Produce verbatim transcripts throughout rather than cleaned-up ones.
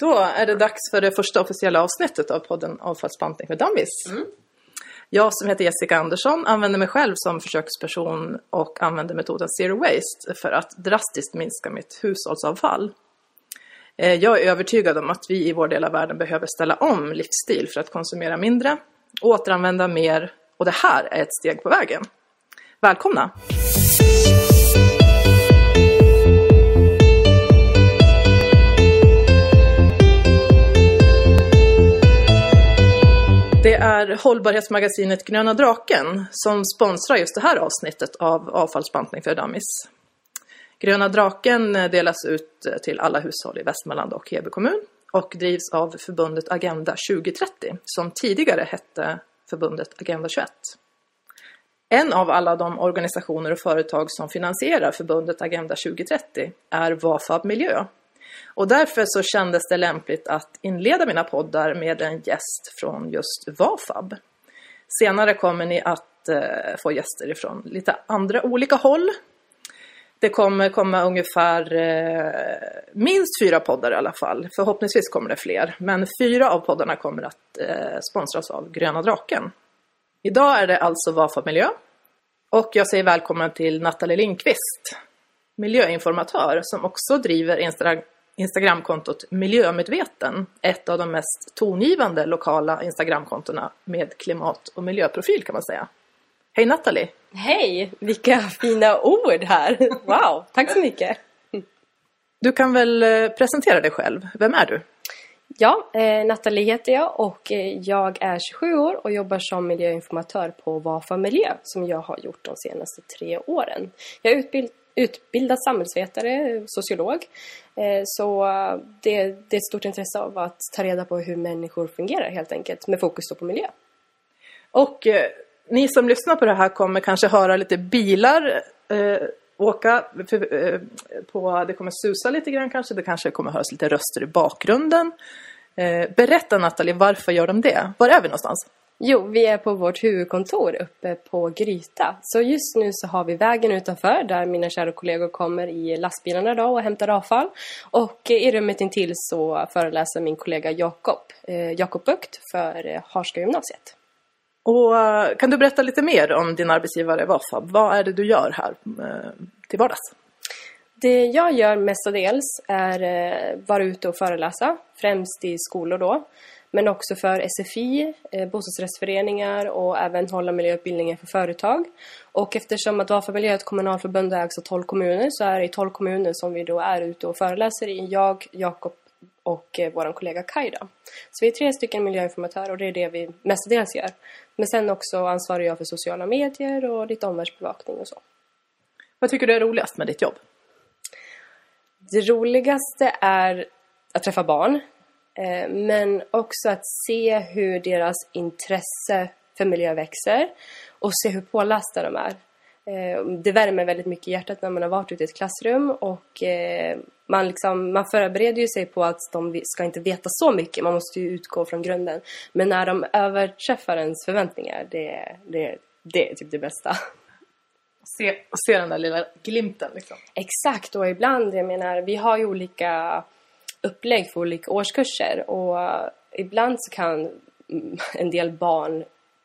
Då är det dags för det första officiella avsnittet av podden Avfallsbantning med Dammis. Mm. Jag som heter Jessica Andersson använder mig själv som försöksperson och använder metoden Zero Waste för att drastiskt minska mitt hushållsavfall. Jag är övertygad om att vi i vår del av världen behöver ställa om livsstil för att konsumera mindre, återanvända mer, och det här är ett steg på vägen. Välkomna! Det är hållbarhetsmagasinet Gröna Draken som sponsrar just det här avsnittet av Avfallsbantning för Dammis. Gröna Draken delas ut till alla hushåll i Västmanland och Heby kommun och drivs av förbundet Agenda tjugo trettio som tidigare hette förbundet Agenda tjugoett. En av alla de organisationer och företag som finansierar förbundet Agenda tjugo trettio är Vafab Miljö. Och därför så kändes det lämpligt att inleda mina poddar med en gäst från just Vafab. Senare kommer ni att eh, få gäster ifrån lite andra olika håll. Det kommer komma ungefär eh, minst fyra poddar i alla fall. Förhoppningsvis kommer det fler. Men fyra av poddarna kommer att eh, sponsras av Gröna Draken. Idag är det alltså Vafab Miljö. Och jag säger välkommen till Natalie Lindqvist, miljöinformatör som också driver Instagram. Instagramkontot Miljömedveten, ett av de mest tongivande lokala Instagramkontona med klimat- och miljöprofil kan man säga. Hej Natalie! Hej! Vilka fina ord här! Wow, tack så mycket! Du kan väl presentera dig själv. Vem är du? Ja, eh, Natalie heter jag och jag är tjugosju år och jobbar som miljöinformatör på Vafab Miljö som jag har gjort de senaste tre åren. Jag är utbildad Utbildad samhällsvetare, sociolog. Så det är ett stort intresse av att ta reda på hur människor fungerar helt enkelt. Med fokus på miljö. Och eh, ni som lyssnar på det här kommer kanske höra lite bilar eh, åka. Eh, på, det kommer susa lite grann kanske. Det kanske kommer höras lite röster i bakgrunden. Eh, berätta Natalie, varför gör de det? Var är vi någonstans? Jo, vi är på vårt huvudkontor uppe på Gryta. Så just nu så har vi vägen utanför där mina kära kollegor kommer i lastbilarna idag och hämtar avfall. Och i rummet intill så föreläser min kollega Jakob, eh, Jakob Bukt för Harska gymnasiet. Och kan du berätta lite mer om din arbetsgivare Vafab? Vad är det du gör här eh, till vardags? Det jag gör mestadels är eh, vara ute och föreläsa, främst i skolor då. Men också för S F I, bostadsrättsföreningar och även hålla miljöutbildningar för företag. Och eftersom att Vafab Miljö är ett kommunalförbund ägs av tolv kommuner så är det i tolv kommuner som vi då är ute och föreläser i. Jag, Jakob och vår kollega Kaida. Så vi är tre stycken miljöinformatörer och det är det vi mestadels gör. Men sen också ansvarar jag för sociala medier och lite omvärldsbevakning och så. Vad tycker du är roligast med ditt jobb? Det roligaste är att träffa barn. Men också att se hur deras intresse för miljö växer och se hur pålastade de är. Det värmer väldigt mycket i hjärtat när man har varit ute i ett klassrum och man, liksom, man förbereder ju sig på att de ska inte veta så mycket. Man måste ju utgå från grunden. Men när de överträffar ens förväntningar, det, det, det är typ det bästa. Se, se den där lilla glimten liksom. Exakt, och ibland, jag menar, vi har ju olika upplägg för olika årskurser och ibland så kan en del barn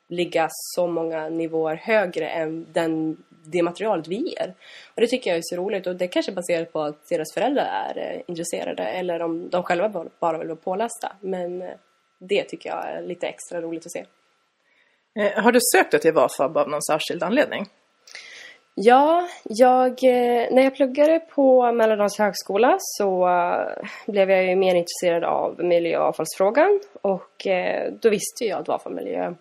ligga så många nivåer högre än den, det materialet vi ger. Och det tycker jag är så roligt och det kanske baserat på att deras föräldrar är intresserade eller om de själva bara vill vara pålästa. Men det tycker jag är lite extra roligt att se. Har du sökt dig till Vafab av någon särskild anledning? Ja, jag, när jag pluggade på Mellansvenska högskola så blev jag ju mer intresserad av miljö- och avfallsfrågan. Och då visste jag att Vafab Miljö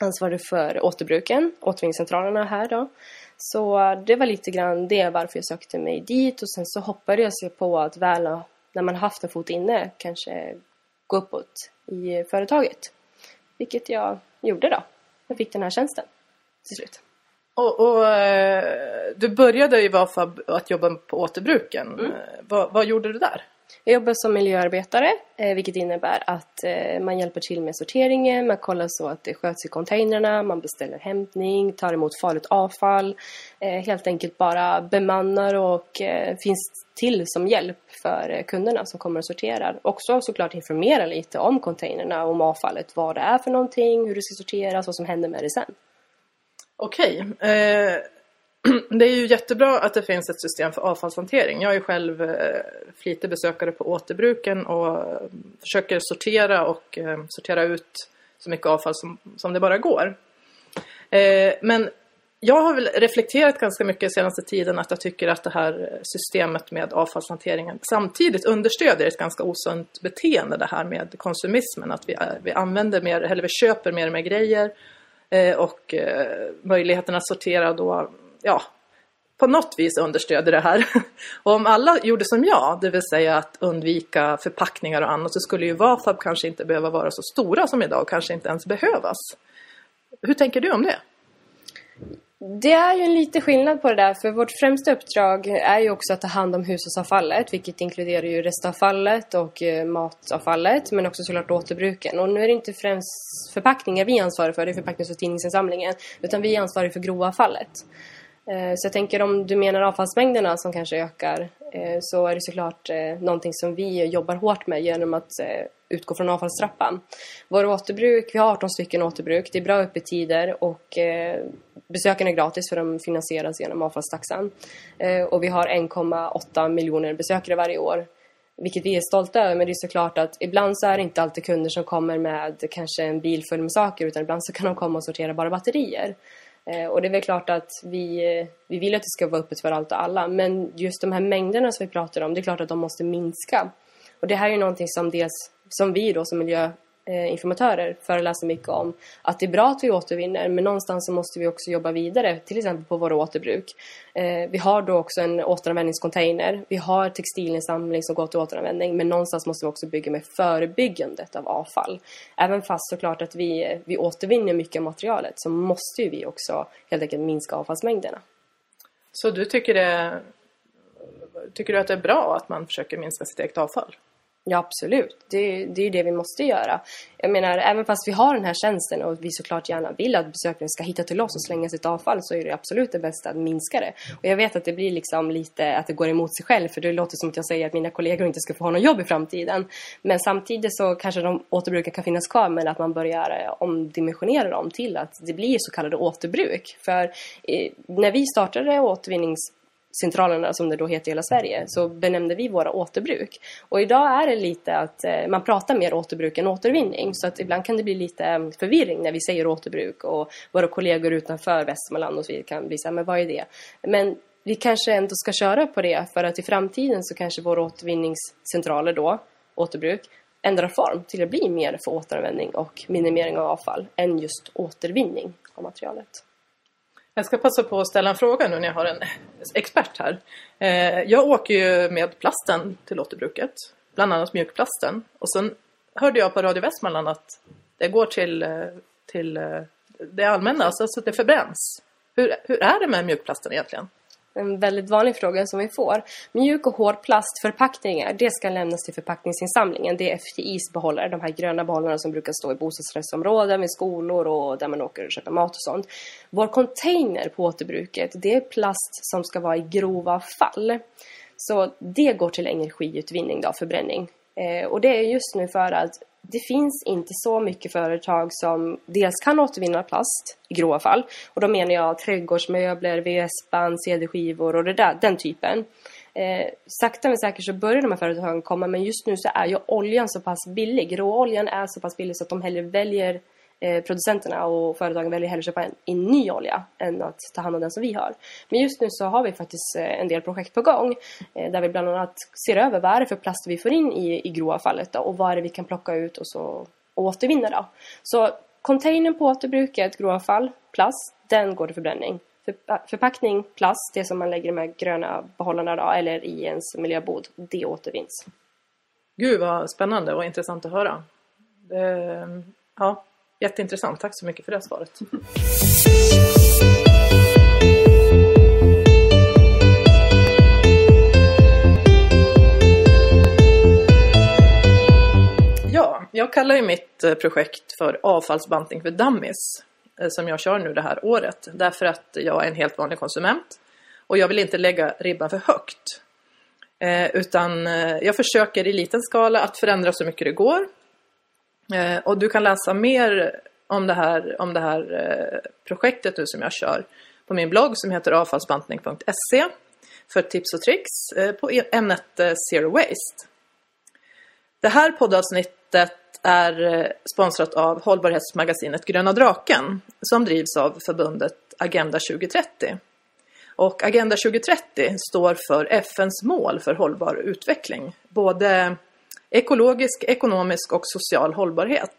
ansvarade för återbruken, återvinningscentralerna här då. Så det var lite grann det varför jag sökte mig dit. Och sen så hoppade jag sig på att väl när man haft en fot inne kanske gå uppåt i företaget. Vilket jag gjorde då. Jag fick den här tjänsten till slut. Och, och du började ju Vafab att jobba på återbruken. Mm. Vad, vad gjorde du där? Jag jobbar som miljöarbetare, vilket innebär att man hjälper till med sorteringen, man kollar så att det sköts i containerna, man beställer hämtning, tar emot farligt avfall, helt enkelt bara bemannar och finns till som hjälp för kunderna som kommer och sorterar. Också såklart informera lite om containerna, om avfallet, vad det är för någonting, hur det ska sorteras, vad som händer med det sen. Okej, eh... det är ju jättebra att det finns ett system för avfallshantering. Jag är själv flitig besökare på återbruken och försöker sortera och sortera ut så mycket avfall som, som det bara går. Men jag har väl reflekterat ganska mycket senaste tiden att jag tycker att det här systemet med avfallshanteringen samtidigt understöder ett ganska osunt beteende, det här med konsumismen, att vi, vi använder mer, eller vi köper mer och mer grejer och möjligheten att sortera då, ja, på något vis understöder det här. Och om alla gjorde som jag, det vill säga att undvika förpackningar och annat, så skulle ju Vafab kanske inte behöva vara så stora som idag, kanske inte ens behövas. Hur tänker du om det? Det är ju en liten skillnad på det där, för vårt främsta uppdrag är ju också att ta hand om hushållsavfallet, vilket inkluderar ju restavfallet och matavfallet, men också såklart återbruken. Och nu är det inte främst förpackningar vi ansvarar för, det är förpacknings- och tidningsinsamlingen, utan vi är ansvariga för grovavfallet. Så jag tänker, om du menar avfallsmängderna som kanske ökar, så är det såklart någonting som vi jobbar hårt med genom att utgå från avfallstrappan. Vår återbruk, vi har arton stycken återbruk, det är bra öppettider och besöken är gratis för de finansieras genom avfallstaxan. Och vi har en komma åtta miljoner besökare varje år, vilket vi är stolta över, men det är såklart att ibland så är det inte alltid kunder som kommer med kanske en bil full med saker, utan ibland så kan de komma och sortera bara batterier. Och det är väl klart att vi, vi vill att det ska vara öppet för allt och alla. Men just de här mängderna som vi pratar om, det är klart att de måste minska. Och det här är ju någonting som, dels, som vi då som miljöinformatörer föreläser mycket om. Att det är bra att vi återvinner, men någonstans så måste vi också jobba vidare. Till exempel på våra återbruk. Vi har då också en återanvändningscontainer. Vi har textilinsamling som går till återanvändning. Men någonstans måste vi också bygga med förebyggandet av avfall. Även fast såklart att vi, vi återvinner mycket av materialet, så måste ju vi också helt enkelt minska avfallsmängderna. Så du tycker, det, tycker du att det är bra att man försöker minska sitt eget avfall? Ja, absolut. Det, det är ju det vi måste göra. Jag menar, även fast vi har den här tjänsten och vi såklart gärna vill att besökaren ska hitta till oss och slänga sitt avfall, så är det absolut det bästa att minska det. Och jag vet att det blir liksom lite att det går emot sig själv, för det låter som att jag säger att mina kollegor inte ska få ha någon jobb i framtiden. Men samtidigt så kanske de återbruken kan finnas kvar, men att man börjar omdimensionera dem till att det blir så kallade återbruk. För när vi startade återvinnings centralerna som det då heter i hela Sverige, så benämnde vi våra återbruk. Och idag är det lite att man pratar mer återbruk än återvinning, så att ibland kan det bli lite förvirring när vi säger återbruk, och våra kollegor utanför Västmanland och så vidare kan bli så här, men vad är det? Men vi kanske ändå ska köra på det, för att i framtiden så kanske våra återvinningscentraler då, återbruk, ändrar form till att bli mer för återanvändning och minimering av avfall än just återvinning av materialet. Jag ska passa på att ställa en fråga nu när jag har en expert här. Jag åker ju med plasten till återbruket, bland annat mjukplasten. Och sen hörde jag på Radio Västmanland att det går till, till det allmänna, alltså så att det förbränns. Hur, hur är det med mjukplasten egentligen? En väldigt vanlig fråga som vi får. Mjuk och hård plastförpackningar, det ska lämnas till förpackningsinsamlingen. Det är F T I:s behållare, de här gröna behållarna som brukar stå i bostadsrättsområden, vid skolor och där man åker och köper mat och sånt. Vår container på återbruket, det är plast som ska vara i grova fall. Så det går till energiutvinning då, förbränning. Och det är just nu för att det finns inte så mycket företag som dels kan återvinna plast i grova fall. Och då menar jag trädgårdsmöbler, V S-band, C D-skivor och det där, den typen. Eh, sakta men säkert så börjar de här företagen komma, men just nu så är ju oljan så pass billig. Råoljan är så pass billig så att de hellre väljer, eh, producenterna och företagen väljer hellre köpa en, en ny olja än att ta hand om den som vi har. Men just nu så har vi faktiskt en del projekt på gång eh, där vi bland annat ser över vad är det för plast vi får in i, i grovavfallet då, och vad är det vi kan plocka ut och, så, och återvinna då. Så containern på återbruket, grovavfall, plast, den går till förbränning. För, förpackning, plast, det som man lägger i de här gröna behållarna då, eller i ens miljöbod, det återvinns. Gud vad spännande och intressant att höra. Det, ja. Jätteintressant, tack så mycket för det svaret. Jag kallar ju mitt projekt för avfallsbantning för dummies, som jag kör nu det här året. Därför att jag är en helt vanlig konsument och jag vill inte lägga ribban för högt. Eh, utan jag försöker i liten skala att förändra så mycket det går. Eh, och du kan läsa mer om det här, om det här eh, projektet nu som jag kör på min blogg som heter avfallsbantning punkt se för tips och tricks eh, på ämnet eh, Zero Waste. Det här poddavsnittet är sponsrat av hållbarhetsmagasinet Gröna Draken som drivs av förbundet Agenda tjugo trettio. Och Agenda tjugo trettio står för F N:s mål för hållbar utveckling. Både ekologisk, ekonomisk och social hållbarhet.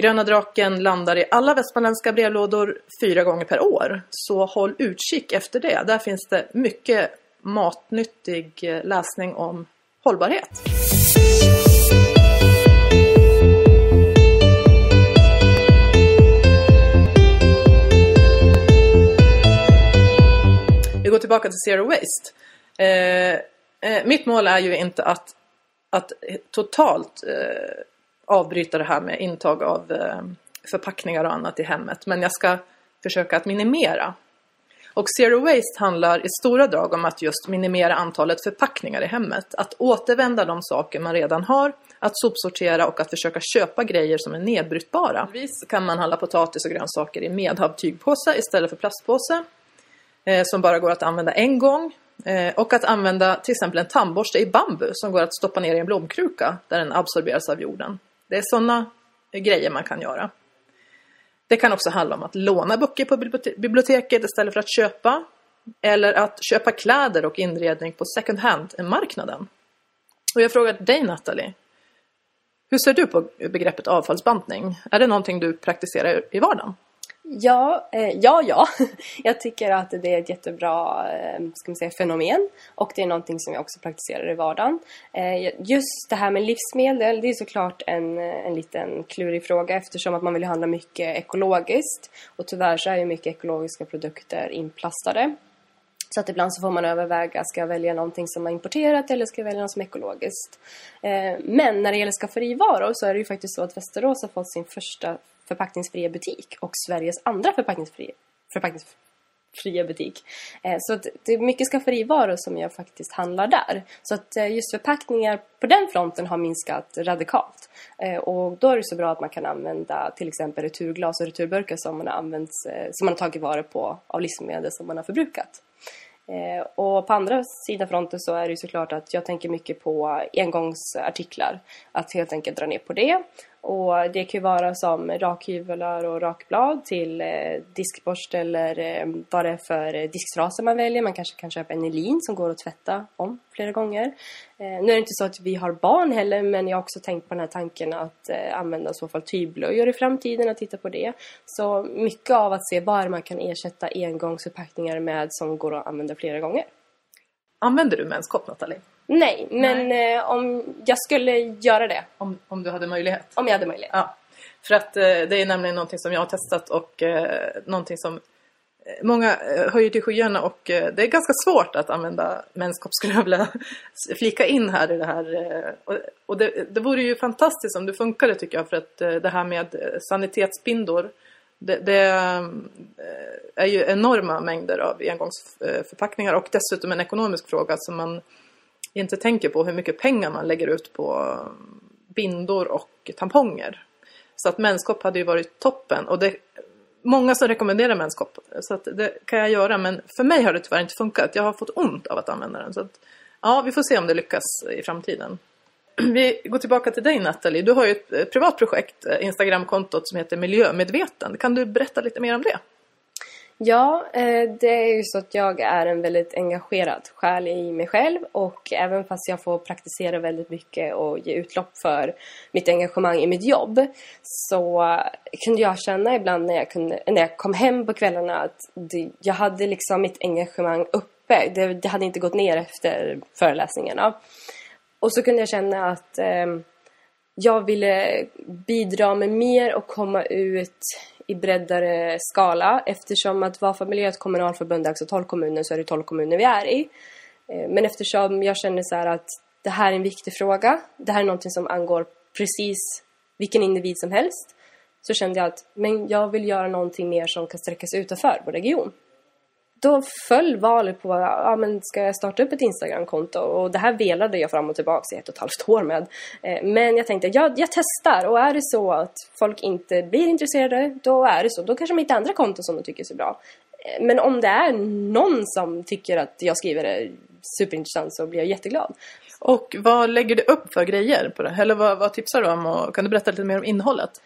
Gröna Draken landar i alla västmanländska brevlådor fyra gånger per år. Så håll utkik efter det. Där finns det mycket matnyttig läsning om hållbarhet. Vi går tillbaka till Zero Waste. Eh, eh, mitt mål är ju inte att, att totalt eh, avbryta det här med intag av eh, förpackningar och annat i hemmet. Men jag ska försöka att minimera. Och Zero Waste handlar i stora drag om att just minimera antalet förpackningar i hemmet. Att återvända de saker man redan har, att sopsortera och att försöka köpa grejer som är nedbrytbara. Vis kan man handla potatis och grönsaker i medhavd tygpåse istället för plastpåse. Eh, som bara går att använda en gång. Eh, och att använda till exempel en tandborste i bambu som går att stoppa ner i en blomkruka där den absorberas av jorden. Det är sådana grejer man kan göra. Det kan också handla om att låna böcker på biblioteket istället för att köpa. Eller att köpa kläder och inredning på second hand-marknaden. Och jag frågar dig, Natalie. Hur ser du på begreppet avfallsbantning? Är det någonting du praktiserar i vardagen? Ja, eh, ja, ja. Jag tycker att det är ett jättebra eh, ska man säga, fenomen. Och det är någonting som jag också praktiserar i vardagen. Eh, just det här med livsmedel, det är såklart en, en liten klurig fråga. Eftersom att man vill handla mycket ekologiskt. Och tyvärr så är ju mycket ekologiska produkter inplastade. Så att ibland så får man överväga, ska jag välja någonting som är importerat eller ska jag välja något som är ekologiskt? Eh, men när det gäller skafferivaror så är det ju faktiskt så att Västerås har fått sin första förpackningsfria butik och Sveriges andra förpackningsfria, förpackningsfria butik. Eh, så att det är mycket skafferivaror som jag faktiskt handlar där. Så att eh, just förpackningar på den fronten har minskat radikalt. Eh, och då är det så bra att man kan använda till exempel returglas och returburkar som man har, använts, eh, som man har tagit vara på av livsmedel som man har förbrukat. Eh, och på andra sidan fronten så är det ju såklart att jag tänker mycket på engångsartiklar. Att helt enkelt dra ner på det. Och det kan ju vara som rakhyvlar och rakblad till eh, diskborst eller eh, vad det är för disktrasa man väljer. Man kanske kan köpa en elin som går att tvätta om flera gånger. Eh, nu är det inte så att vi har barn heller, men jag har också tänkt på den här tanken att eh, använda i så fall tygblöjor i framtiden och titta på det. Så mycket av att se var man kan ersätta engångsförpackningar med som går att använda flera gånger. Använder du menskopp, Natalie? Nej, men Nej. Eh, om jag skulle göra det. Om, om du hade möjlighet? Om jag hade möjlighet. Ja, för att eh, det är nämligen någonting som jag har testat och eh, någonting som många eh, höjer till skyarna och eh, det är ganska svårt att använda menskopp, skulle jag vilja flika in här i det här. Eh, och och det, det vore ju fantastiskt om det funkade, tycker jag, för att eh, det här med sanitetsbindor, det, det är ju enorma mängder av engångsförpackningar och dessutom en ekonomisk fråga som man inte tänker på, hur mycket pengar man lägger ut på bindor och tamponger. Så att menskopp hade ju varit toppen. Och det, många som rekommenderar menskopp. Så att det kan jag göra. Men för mig har det tyvärr inte funkat. Jag har fått ont av att använda den. Så att, ja, vi får se om det lyckas i framtiden. Vi går tillbaka till dig, Natalie. Du har ju ett privat projekt, Instagramkontot som heter Miljömedveten. Kan du berätta lite mer om det? Ja, det är ju så att jag är en väldigt engagerad själ i mig själv och även fast jag får praktisera väldigt mycket och ge utlopp för mitt engagemang i mitt jobb så kunde jag känna ibland när jag, kunde, när jag kom hem på kvällarna att det, jag hade liksom mitt engagemang uppe. Det, det hade inte gått ner efter föreläsningarna. Och så kunde jag känna att eh, jag ville bidra med mer och komma ut i breddare skala. Eftersom att Vafab Miljö är ett kommunalförbund, alltså tolv kommuner, så är det tolv kommuner vi är i. Men eftersom jag känner så här att det här är en viktig fråga. Det här är någonting som angår precis vilken individ som helst, så kände jag att men jag vill göra någonting mer som kan sträckas utanför vår region. Då föll valet på, ja, men ska jag starta upp ett Instagram-konto? Och det här velade jag fram och tillbaka i ett och ett halvt år med. Men jag tänkte, ja, jag testar. Och är det så att folk inte blir intresserade, då är det så. Då kanske de hittar andra konton som de tycker är så bra. Men om det är någon som tycker att jag skriver det superintressant, så blir jag jätteglad. Och vad lägger du upp för grejer på det? Eller vad, vad tipsar du om? Och kan du berätta lite mer om innehållet?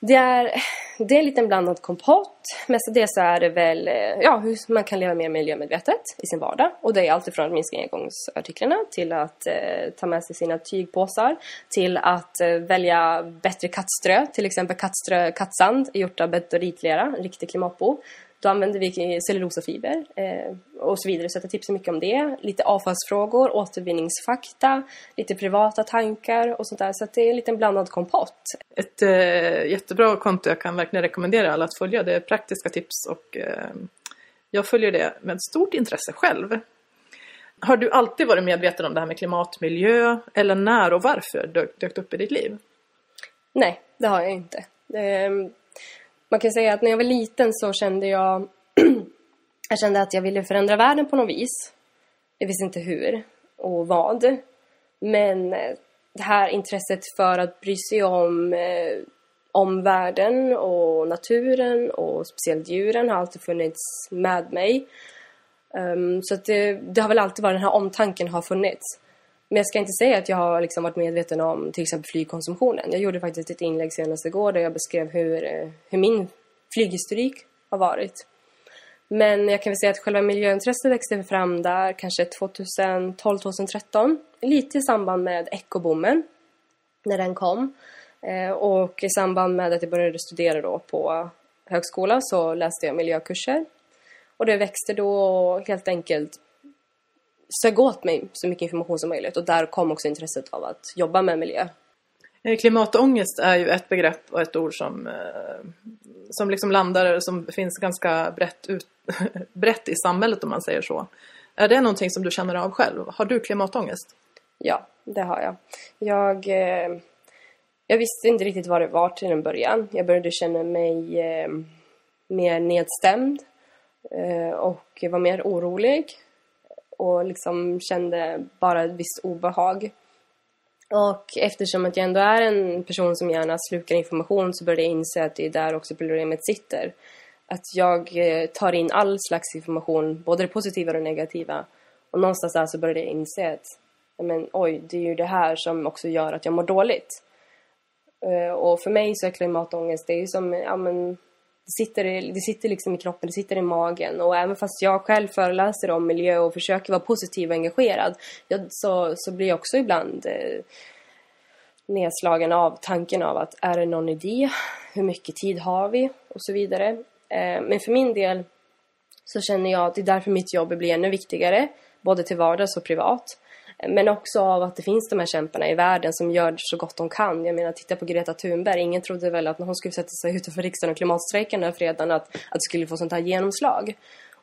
Det är, det är en liten blandad kompott. Mestadels är det väl ja, hur man kan leva mer miljömedvetet i sin vardag. Och det är allt ifrån att minska engångsartiklarna till att eh, ta med sig sina tygpåsar. Till att eh, välja bättre kattströ. Till exempel kattströ, kattsand gjort av bettoritlera, en riktig klimatbo. Då använder vi cellulosafiber eh, och så vidare. Så jag tipsar mycket om det. Lite avfallsfrågor, återvinningsfakta, lite privata tankar och sånt där. Så att det är en liten blandad kompott. Ett eh, jättebra konto, jag kan verkligen rekommendera alla att följa. Det är praktiska tips och eh, jag följer det med stort intresse själv. Har du alltid varit medveten om det här med klimatmiljö? Eller när och varför dök, dök upp i ditt liv? Nej, det har jag inte. Eh, Man kan säga att när jag var liten så kände jag, jag kände att jag ville förändra världen på något vis. Jag visste inte hur och vad. Men det här intresset för att bry sig om, om världen och naturen och speciellt djuren har alltid funnits med mig. Så att det, det har väl alltid varit, den här omtanken har funnits. Men jag ska inte säga att jag har liksom varit medveten om till exempel flygkonsumtionen. Jag gjorde faktiskt ett inlägg senast igår där jag beskrev hur, hur min flyghistorik har varit. Men jag kan väl säga att själva miljöintresset växte fram där kanske tjugotolv tjugotretton. Lite i samband med ekoboomen när den kom. Och i samband med att jag började studera då på högskola så läste jag miljökurser. Och det växte då helt enkelt, sög åt mig så mycket information som möjligt. Och där kom också intresset av att jobba med miljö. Klimatångest är ju ett begrepp och ett ord som, som liksom landar, som finns ganska brett, ut, brett i samhället om man säger så. Är det någonting som du känner av själv? Har du klimatångest? Ja, det har jag. Jag, jag visste inte riktigt vad det var till en början. Jag började känna mig mer nedstämd och var mer orolig. Och liksom kände bara ett visst obehag. Och eftersom att jag ändå är en person som gärna slukar information, så började jag inse att det är där också problemet sitter. Att jag tar in all slags information, både det positiva och det negativa. Och någonstans där så började jag inse att men, oj, det är ju det här som också gör att jag mår dåligt. Och för mig så är klimatångest, det är ju som... Ja, men, Det sitter, det sitter liksom i kroppen, det sitter i magen. Och även fast jag själv föreläser om miljö och försöker vara positiv och engagerad, jag, så, så blir jag också ibland eh, nedslagen av tanken av att är det någon idé? Hur mycket tid har vi? Och så vidare. Eh, men för min del så känner jag att det är därför mitt jobb blir ännu viktigare, både till vardags och privat. Men också av att det finns de här kämparna i världen som gör så gott de kan. Jag menar, titta på Greta Thunberg. Ingen trodde väl att när hon skulle sätta sig utanför riksdagen och klimatstrejken den här fredagen att, att det skulle få sånt här genomslag.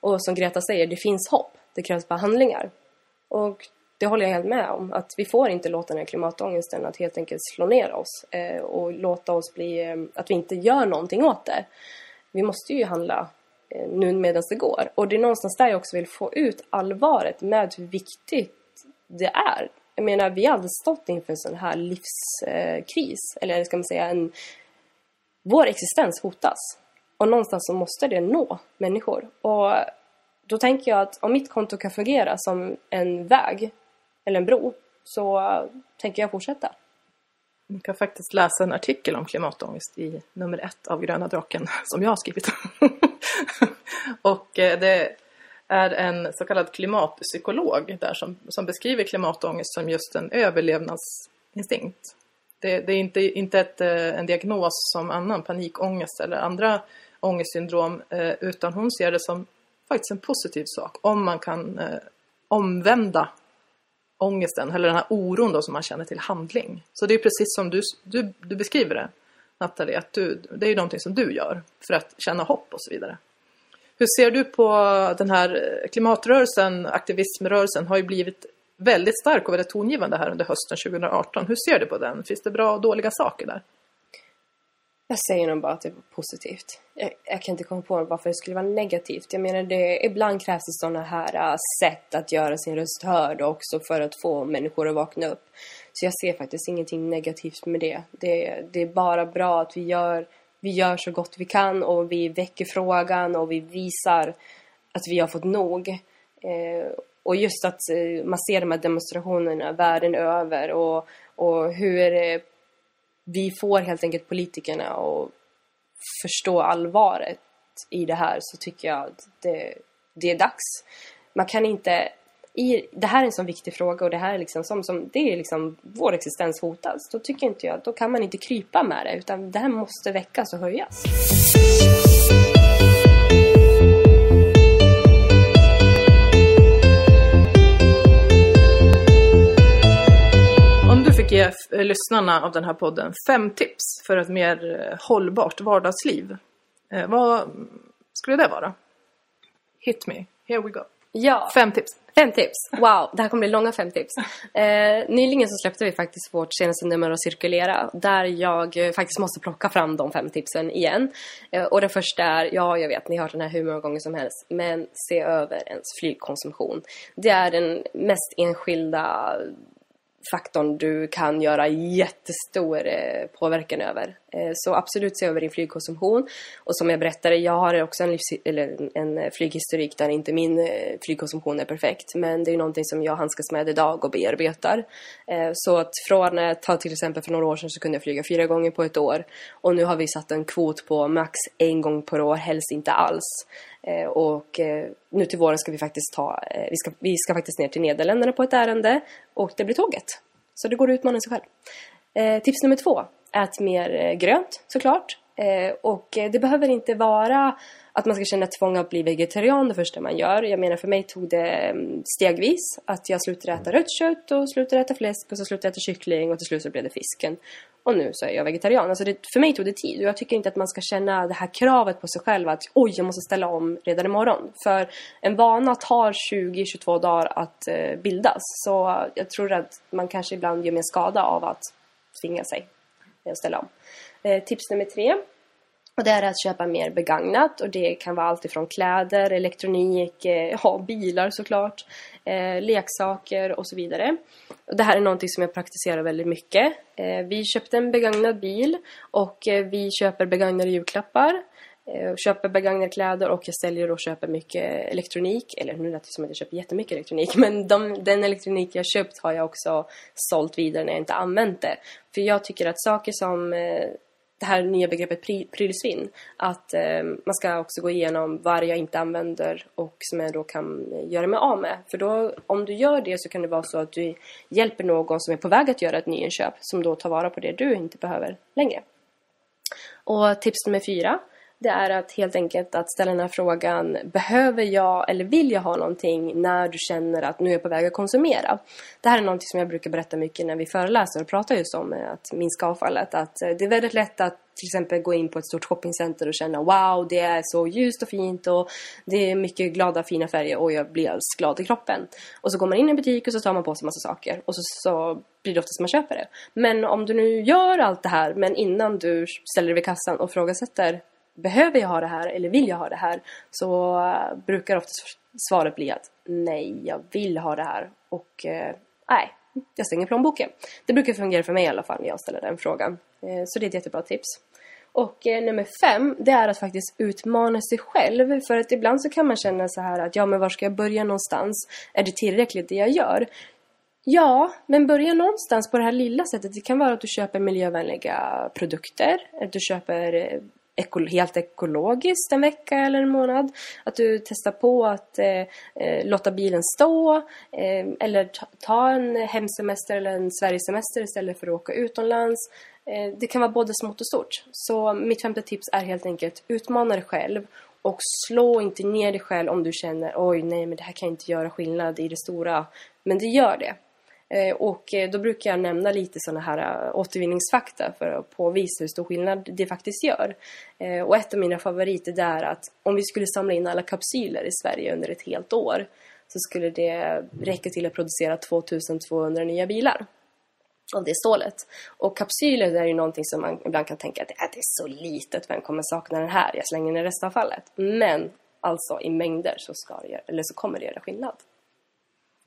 Och som Greta säger, det finns hopp. Det krävs bara handlingar. Och det håller jag helt med om. Att vi får inte låta den här klimatångesten att helt enkelt slå ner oss. Och låta oss bli, att vi inte gör någonting åt det. Vi måste ju handla nu medan det går. Och det är någonstans där jag också vill få ut allvaret med hur viktigt det är. Jag menar, vi har aldrig stått inför en sån här livskris. Eller ska man säga, en, vår existens hotas. Och någonstans så måste det nå människor. Och då tänker jag att om mitt konto kan fungera som en väg eller en bro, så tänker jag fortsätta. Du kan faktiskt läsa en artikel om klimatångest i nummer ett av Gröna Draken som jag har skrivit. Och det är en så kallad klimatpsykolog där som, som beskriver klimatångest som just en överlevnadsinstinkt. Det, det är inte, inte ett, en diagnos som annan panikångest eller andra ångestsyndrom, utan hon ser det som faktiskt en positiv sak om man kan omvända ångesten eller den här oron då som man känner till handling. Så det är precis som du, du, du beskriver det, Natalie, att du, det är ju någonting som du gör för att känna hopp och så vidare. Hur ser du på den här klimatrörelsen, aktivismrörelsen har ju blivit väldigt stark och väldigt tongivande här under hösten tjugo arton. Hur ser du på den? Finns det bra och dåliga saker där? Jag säger nog bara att det var positivt. Jag, jag kan inte komma på varför det skulle vara negativt. Jag menar, det, ibland krävs det sådana här uh, sätt att göra sin röst hörd också för att få människor att vakna upp. Så jag ser faktiskt ingenting negativt med det. Det, det är bara bra att vi gör, vi gör så gott vi kan och vi väcker frågan och vi visar att vi har fått nog. Eh, och just att eh, man ser de här demonstrationerna världen över och, och hur... Eh, Vi får helt enkelt politikerna att förstå allvaret i det här, så tycker jag att det, det är dags. Man kan inte... I, det här är en sån viktig fråga och det här är liksom som, som det är liksom vår existens hotas. Då tycker inte jag, då kan man inte krypa med det, utan det här måste väckas och höjas. Ge lyssnarna av den här podden fem tips för ett mer hållbart vardagsliv. Eh, vad skulle det vara? Hit me. Here we go. Ja. Fem tips. Fem tips. Wow, det här kommer bli långa fem tips. Eh, nyligen så släppte vi faktiskt vårt senaste nummer att cirkulera. Där jag faktiskt måste plocka fram de fem tipsen igen. Eh, och det första är, ja jag vet, ni har hört den här hur många gånger som helst. Men se över ens flygkonsumtion. Det är den mest enskilda faktorn du kan göra jättestor eh, påverkan över. Eh, så absolut se över din flygkonsumtion. Och som jag berättade, jag har också en, livs- eller en flyghistorik där inte min eh, flygkonsumtion är perfekt. Men det är någonting som jag handskas med idag och bearbetar. Eh, så att från, eh, ta till exempel för några år sedan så kunde jag flyga fyra gånger på ett år. Och nu har vi satt en kvot på max en gång per år, helst inte alls. Eh, och eh, nu till våren ska vi faktiskt ta, eh, vi, ska, vi ska faktiskt ner till Nederländerna på ett ärende. Och det blir tåget. Så det går att utmana sig själv. Eh, tips nummer två. Ät mer grönt såklart. Eh, och det behöver inte vara att man ska känna tvång att bli vegetarian det första man gör. Jag menar, för mig tog det stegvis. Att jag slutade äta rött kött och slutade äta fläsk och så slutade äta kyckling och till slut så blev det fisken. Och nu så är jag vegetarian. Alltså det, för mig tog det tid. Och jag tycker inte att man ska känna det här kravet på sig själv att oj, jag måste ställa om redan imorgon. För en vana tar tjugo till tjugotvå dagar att eh, bildas. Så jag tror att man kanske ibland gör mer skada av att tvinga sig att ställa om. Eh, tips nummer tre. Och det är att köpa mer begagnat. Och det kan vara allt ifrån kläder, elektronik, ja, bilar såklart, eh, leksaker och så vidare. Och det här är någonting som jag praktiserar väldigt mycket. Eh, vi köpte en begagnad bil och eh, vi köper begagnade julklappar. Eh, köper begagnade kläder och jag säljer och köper mycket elektronik. Eller nu är det som att jag köper jättemycket elektronik. Men de, den elektronik jag köpt har jag också sålt vidare när jag inte använt det. För jag tycker att saker som... Eh, Det här nya begreppet prylsvinn. Att eh, man ska också gå igenom vad jag inte använder och som jag då kan göra mig av med. För då, om du gör det så kan det vara så att du hjälper någon som är på väg att göra ett nyinköp. Som då tar vara på det du inte behöver längre. Och tips nummer fyra. Det är att helt enkelt att ställa den här frågan. Behöver jag eller vill jag ha någonting när du känner att nu är jag på väg att konsumera? Det här är någonting som jag brukar berätta mycket när vi föreläser och pratar just om att minska avfallet. Att det är väldigt lätt att till exempel gå in på ett stort shoppingcenter och känna wow, det är så ljust och fint och det är mycket glada fina färger och jag blir alls glad i kroppen. Och så går man in i en butik och så tar man på sig massa saker och så, så blir det oftast man köper det. Men om du nu gör allt det här men innan du ställer dig vid kassan och frågasätter behöver jag ha det här eller vill jag ha det här? Så brukar ofta svaret bli att nej, jag vill ha det här. Och eh, nej, jag stänger plånboken. Det brukar fungera för mig i alla fall när jag ställer den frågan. Eh, så det är ett jättebra tips. Och eh, nummer fem, det är att faktiskt utmana sig själv. För att ibland så kan man känna så här att ja, men var ska jag börja någonstans? Är det tillräckligt det jag gör? Ja, men börja någonstans på det här lilla sättet. Det kan vara att du köper miljövänliga produkter. Att du köper... Eko, helt ekologiskt en vecka eller en månad. Att du testar på att eh, låta bilen stå. Eh, eller ta, ta en hemsemester eller en Sverigesemester istället för att åka utomlands. Eh, det kan vara både smått och stort. Så mitt femte tips är helt enkelt utmana dig själv. Och slå inte ner dig själv om du känner oj nej men det här kan inte göra skillnad i det stora. Men det gör det. Och då brukar jag nämna lite sådana här återvinningsfakta för att påvisa hur stor skillnad det faktiskt gör. Och ett av mina favoriter är att om vi skulle samla in alla kapsyler i Sverige under ett helt år så skulle det räcka till att producera tvåtusen tvåhundra nya bilar av det stålet. Och kapsyler, det är ju någonting som man ibland kan tänka att äh, det är så litet, vem kommer sakna den här? Jag slänger den i restavfallet. Men alltså i mängder så, ska det, eller så kommer det göra skillnad.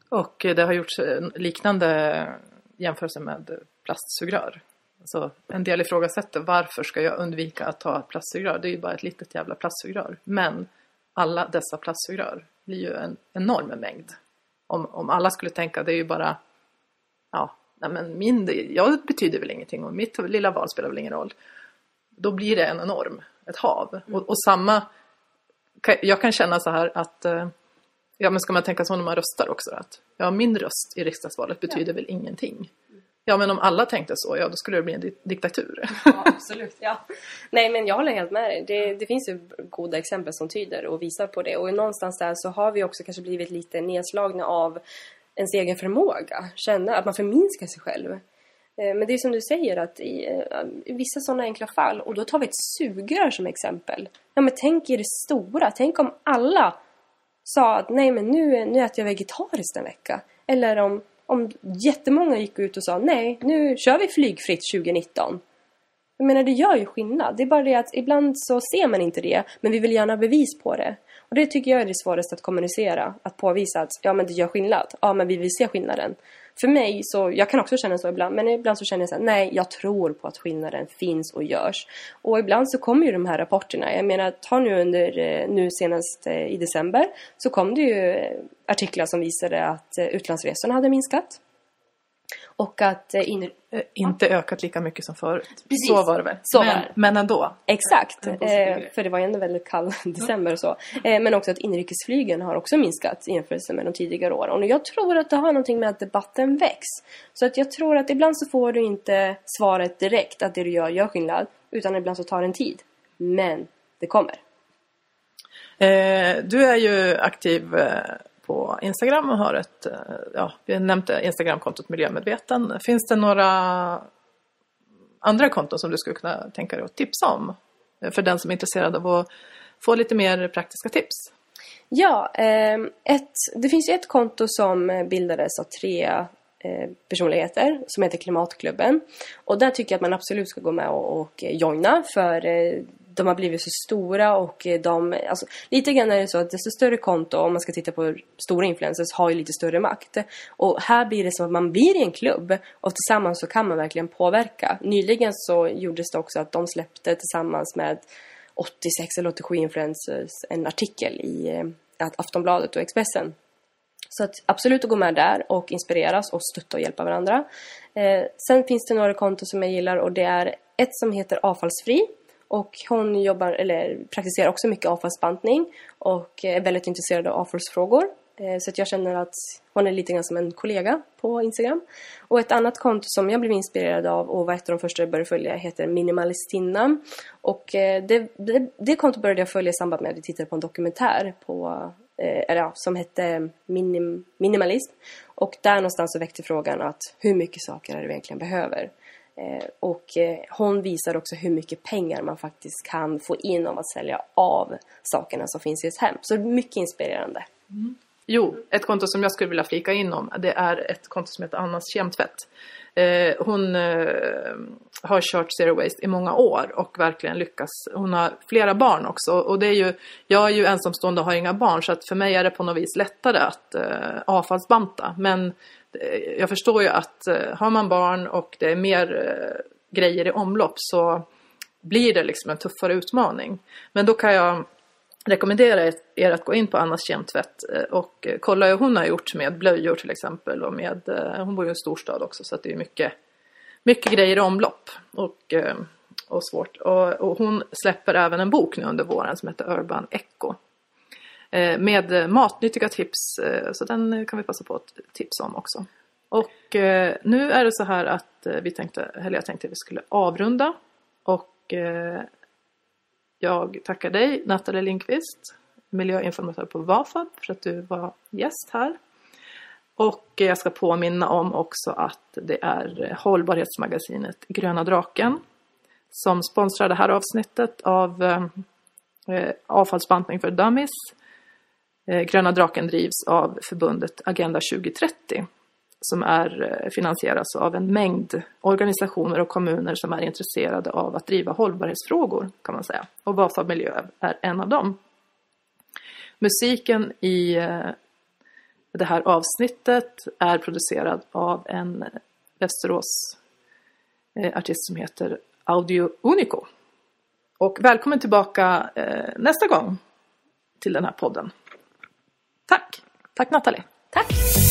Och det har gjorts liknande jämförelse med plastsugrör. Så en del ifrågasätter, varför ska jag undvika att ta ett plastsugrör? Det är ju bara ett litet jävla plastsugrör. Men alla dessa plastsugrör blir ju en enorm mängd. Om, om alla skulle tänka, det är ju bara, ja, nej men min, jag betyder väl ingenting och mitt lilla val spelar väl ingen roll. Då blir det en enorm, ett hav. Och, och samma, jag kan känna så här att, ja men ska man tänka så när man röstar också, att ja, min röst i riksdagsvalet betyder ja. väl ingenting. Ja, men om alla tänkte så, ja, då skulle det bli en diktatur. Ja, absolut, ja. Nej, men jag håller helt med dig. Det, det finns ju goda exempel som tyder och visar på det. Och någonstans där så har vi också kanske blivit lite nedslagna av ens egen förmåga. Känna att man förminskar sig själv. Men det är som du säger, att i, i vissa sådana enkla fall, och då tar vi ett sugrör som exempel. Ja, men tänk i det stora. Tänk om alla sa att nej, men nu, nu äter jag vegetariskt en vecka. Eller om... Om jättemånga gick ut och sa nej, nu kör vi flygfritt tjugonitton. Jag menar, det gör ju skillnad. Det är bara det att ibland så ser man inte det, men vi vill gärna bevis på det. Och det tycker jag är det svåraste att kommunicera. Att påvisa att ja, men det gör skillnad. Ja, men vi vill se skillnaden. För mig så, jag kan också känna så ibland. Men ibland så känner jag så här, nej, jag tror på att skillnaden finns och görs. Och ibland så kommer ju de här rapporterna. Jag menar, ta nu under, nu senast i december. Så kom det ju artiklar som visade att utlandsresorna hade minskat. Och att in... inte ökat lika mycket som förut. Precis. Så var det väl. Så men, var. men ändå. Exakt. Eh, för det var ju ändå väldigt kall december och så. Eh, men också att inrikesflygen har också minskat i jämförelse med de tidigare åren. Och jag tror att det har någonting med att debatten väcks. Så att jag tror att ibland så får du inte svaret direkt att det du gör gör skillnad. Utan ibland så tar det en tid. Men det kommer. Eh, du är ju aktiv... Eh... på Instagram och har ett, ja, vi nämnde Instagram-kontot Miljömedveten. Finns det några andra konton som du skulle kunna tänka dig att tipsa om? För den som är intresserad av att få lite mer praktiska tips. Ja, ett, det finns ju ett konto som bildades av tre personligheter som heter Klimatklubben. Och där tycker jag att man absolut ska gå med och, och joina, för de har blivit så stora och de, alltså, lite grann är det så att desto större konto, om man ska titta på stora influencers, har ju lite större makt. Och här blir det som att man blir i en klubb och tillsammans så kan man verkligen påverka. Nyligen så gjordes det också att de släppte tillsammans med åttiosex eller åttiosju influencers en artikel i Aftonbladet och Expressen. Så att absolut att gå med där och inspireras och stötta och hjälpa varandra. Eh, sen finns det några konton som jag gillar, och det är ett som heter Avfallsfri. Och hon jobbar, eller praktiserar också mycket avfallsbantning och är väldigt intresserad av avfallsfrågor. Eh, så att jag känner att hon är lite grann som en kollega på Instagram. Och ett annat konto som jag blev inspirerad av och var ett av de första jag började följa heter Minimalistinna. Och eh, det, det, det kontot började jag följa i samband med att jag tittade på en dokumentär på... Eh, som hette minim, Minimalist. Och där någonstans så väckte frågan att hur mycket saker är det vi egentligen behöver. Eh, och eh, hon visar också hur mycket pengar man faktiskt kan få in om att sälja av sakerna som finns i ens hem. Så mycket inspirerande. Mm. Jo, ett konto som jag skulle vilja flika in om, det är ett konto som heter Annas Kemtvätt. Eh, hon eh, har kört Zero Waste i många år och verkligen lyckas. Hon har flera barn också, och det är ju, jag är ju ensamstående och har inga barn, så att för mig är det på något vis lättare att eh, avfallsbanta. Men eh, jag förstår ju att eh, har man barn och det är mer eh, grejer i omlopp, så blir det liksom en tuffare utmaning. Men då kan jag rekommenderar er att gå in på Annas Kemtvätt och kolla hur hon har gjort med blöjor till exempel. Och med, hon bor ju i en storstad också, så att det är mycket, mycket grejer i omlopp och, och svårt. Och, och hon släpper även en bok nu under våren som heter Urban Echo. Med matnyttiga tips, så den kan vi passa på att tipsa om också. Och nu är det så här att vi tänkte, eller jag tänkte att vi skulle avrunda och... Jag tackar dig, Natalie Lindqvist, miljöinformatör på Vafab, för att du var gäst här. Och jag ska påminna om också att det är hållbarhetsmagasinet Gröna Draken som sponsrar det här avsnittet av eh, avfallsbantning för dummies. Gröna Draken drivs av förbundet Agenda tjugo trettio som är finansieras av en mängd organisationer och kommuner som är intresserade av att driva hållbarhetsfrågor kan man säga. Och Vafab Miljö är en av dem. Musiken i det här avsnittet är producerad av en Västerås artist som heter Audio Unico. Och välkommen tillbaka nästa gång till den här podden. Tack. Tack Natalie. Tack.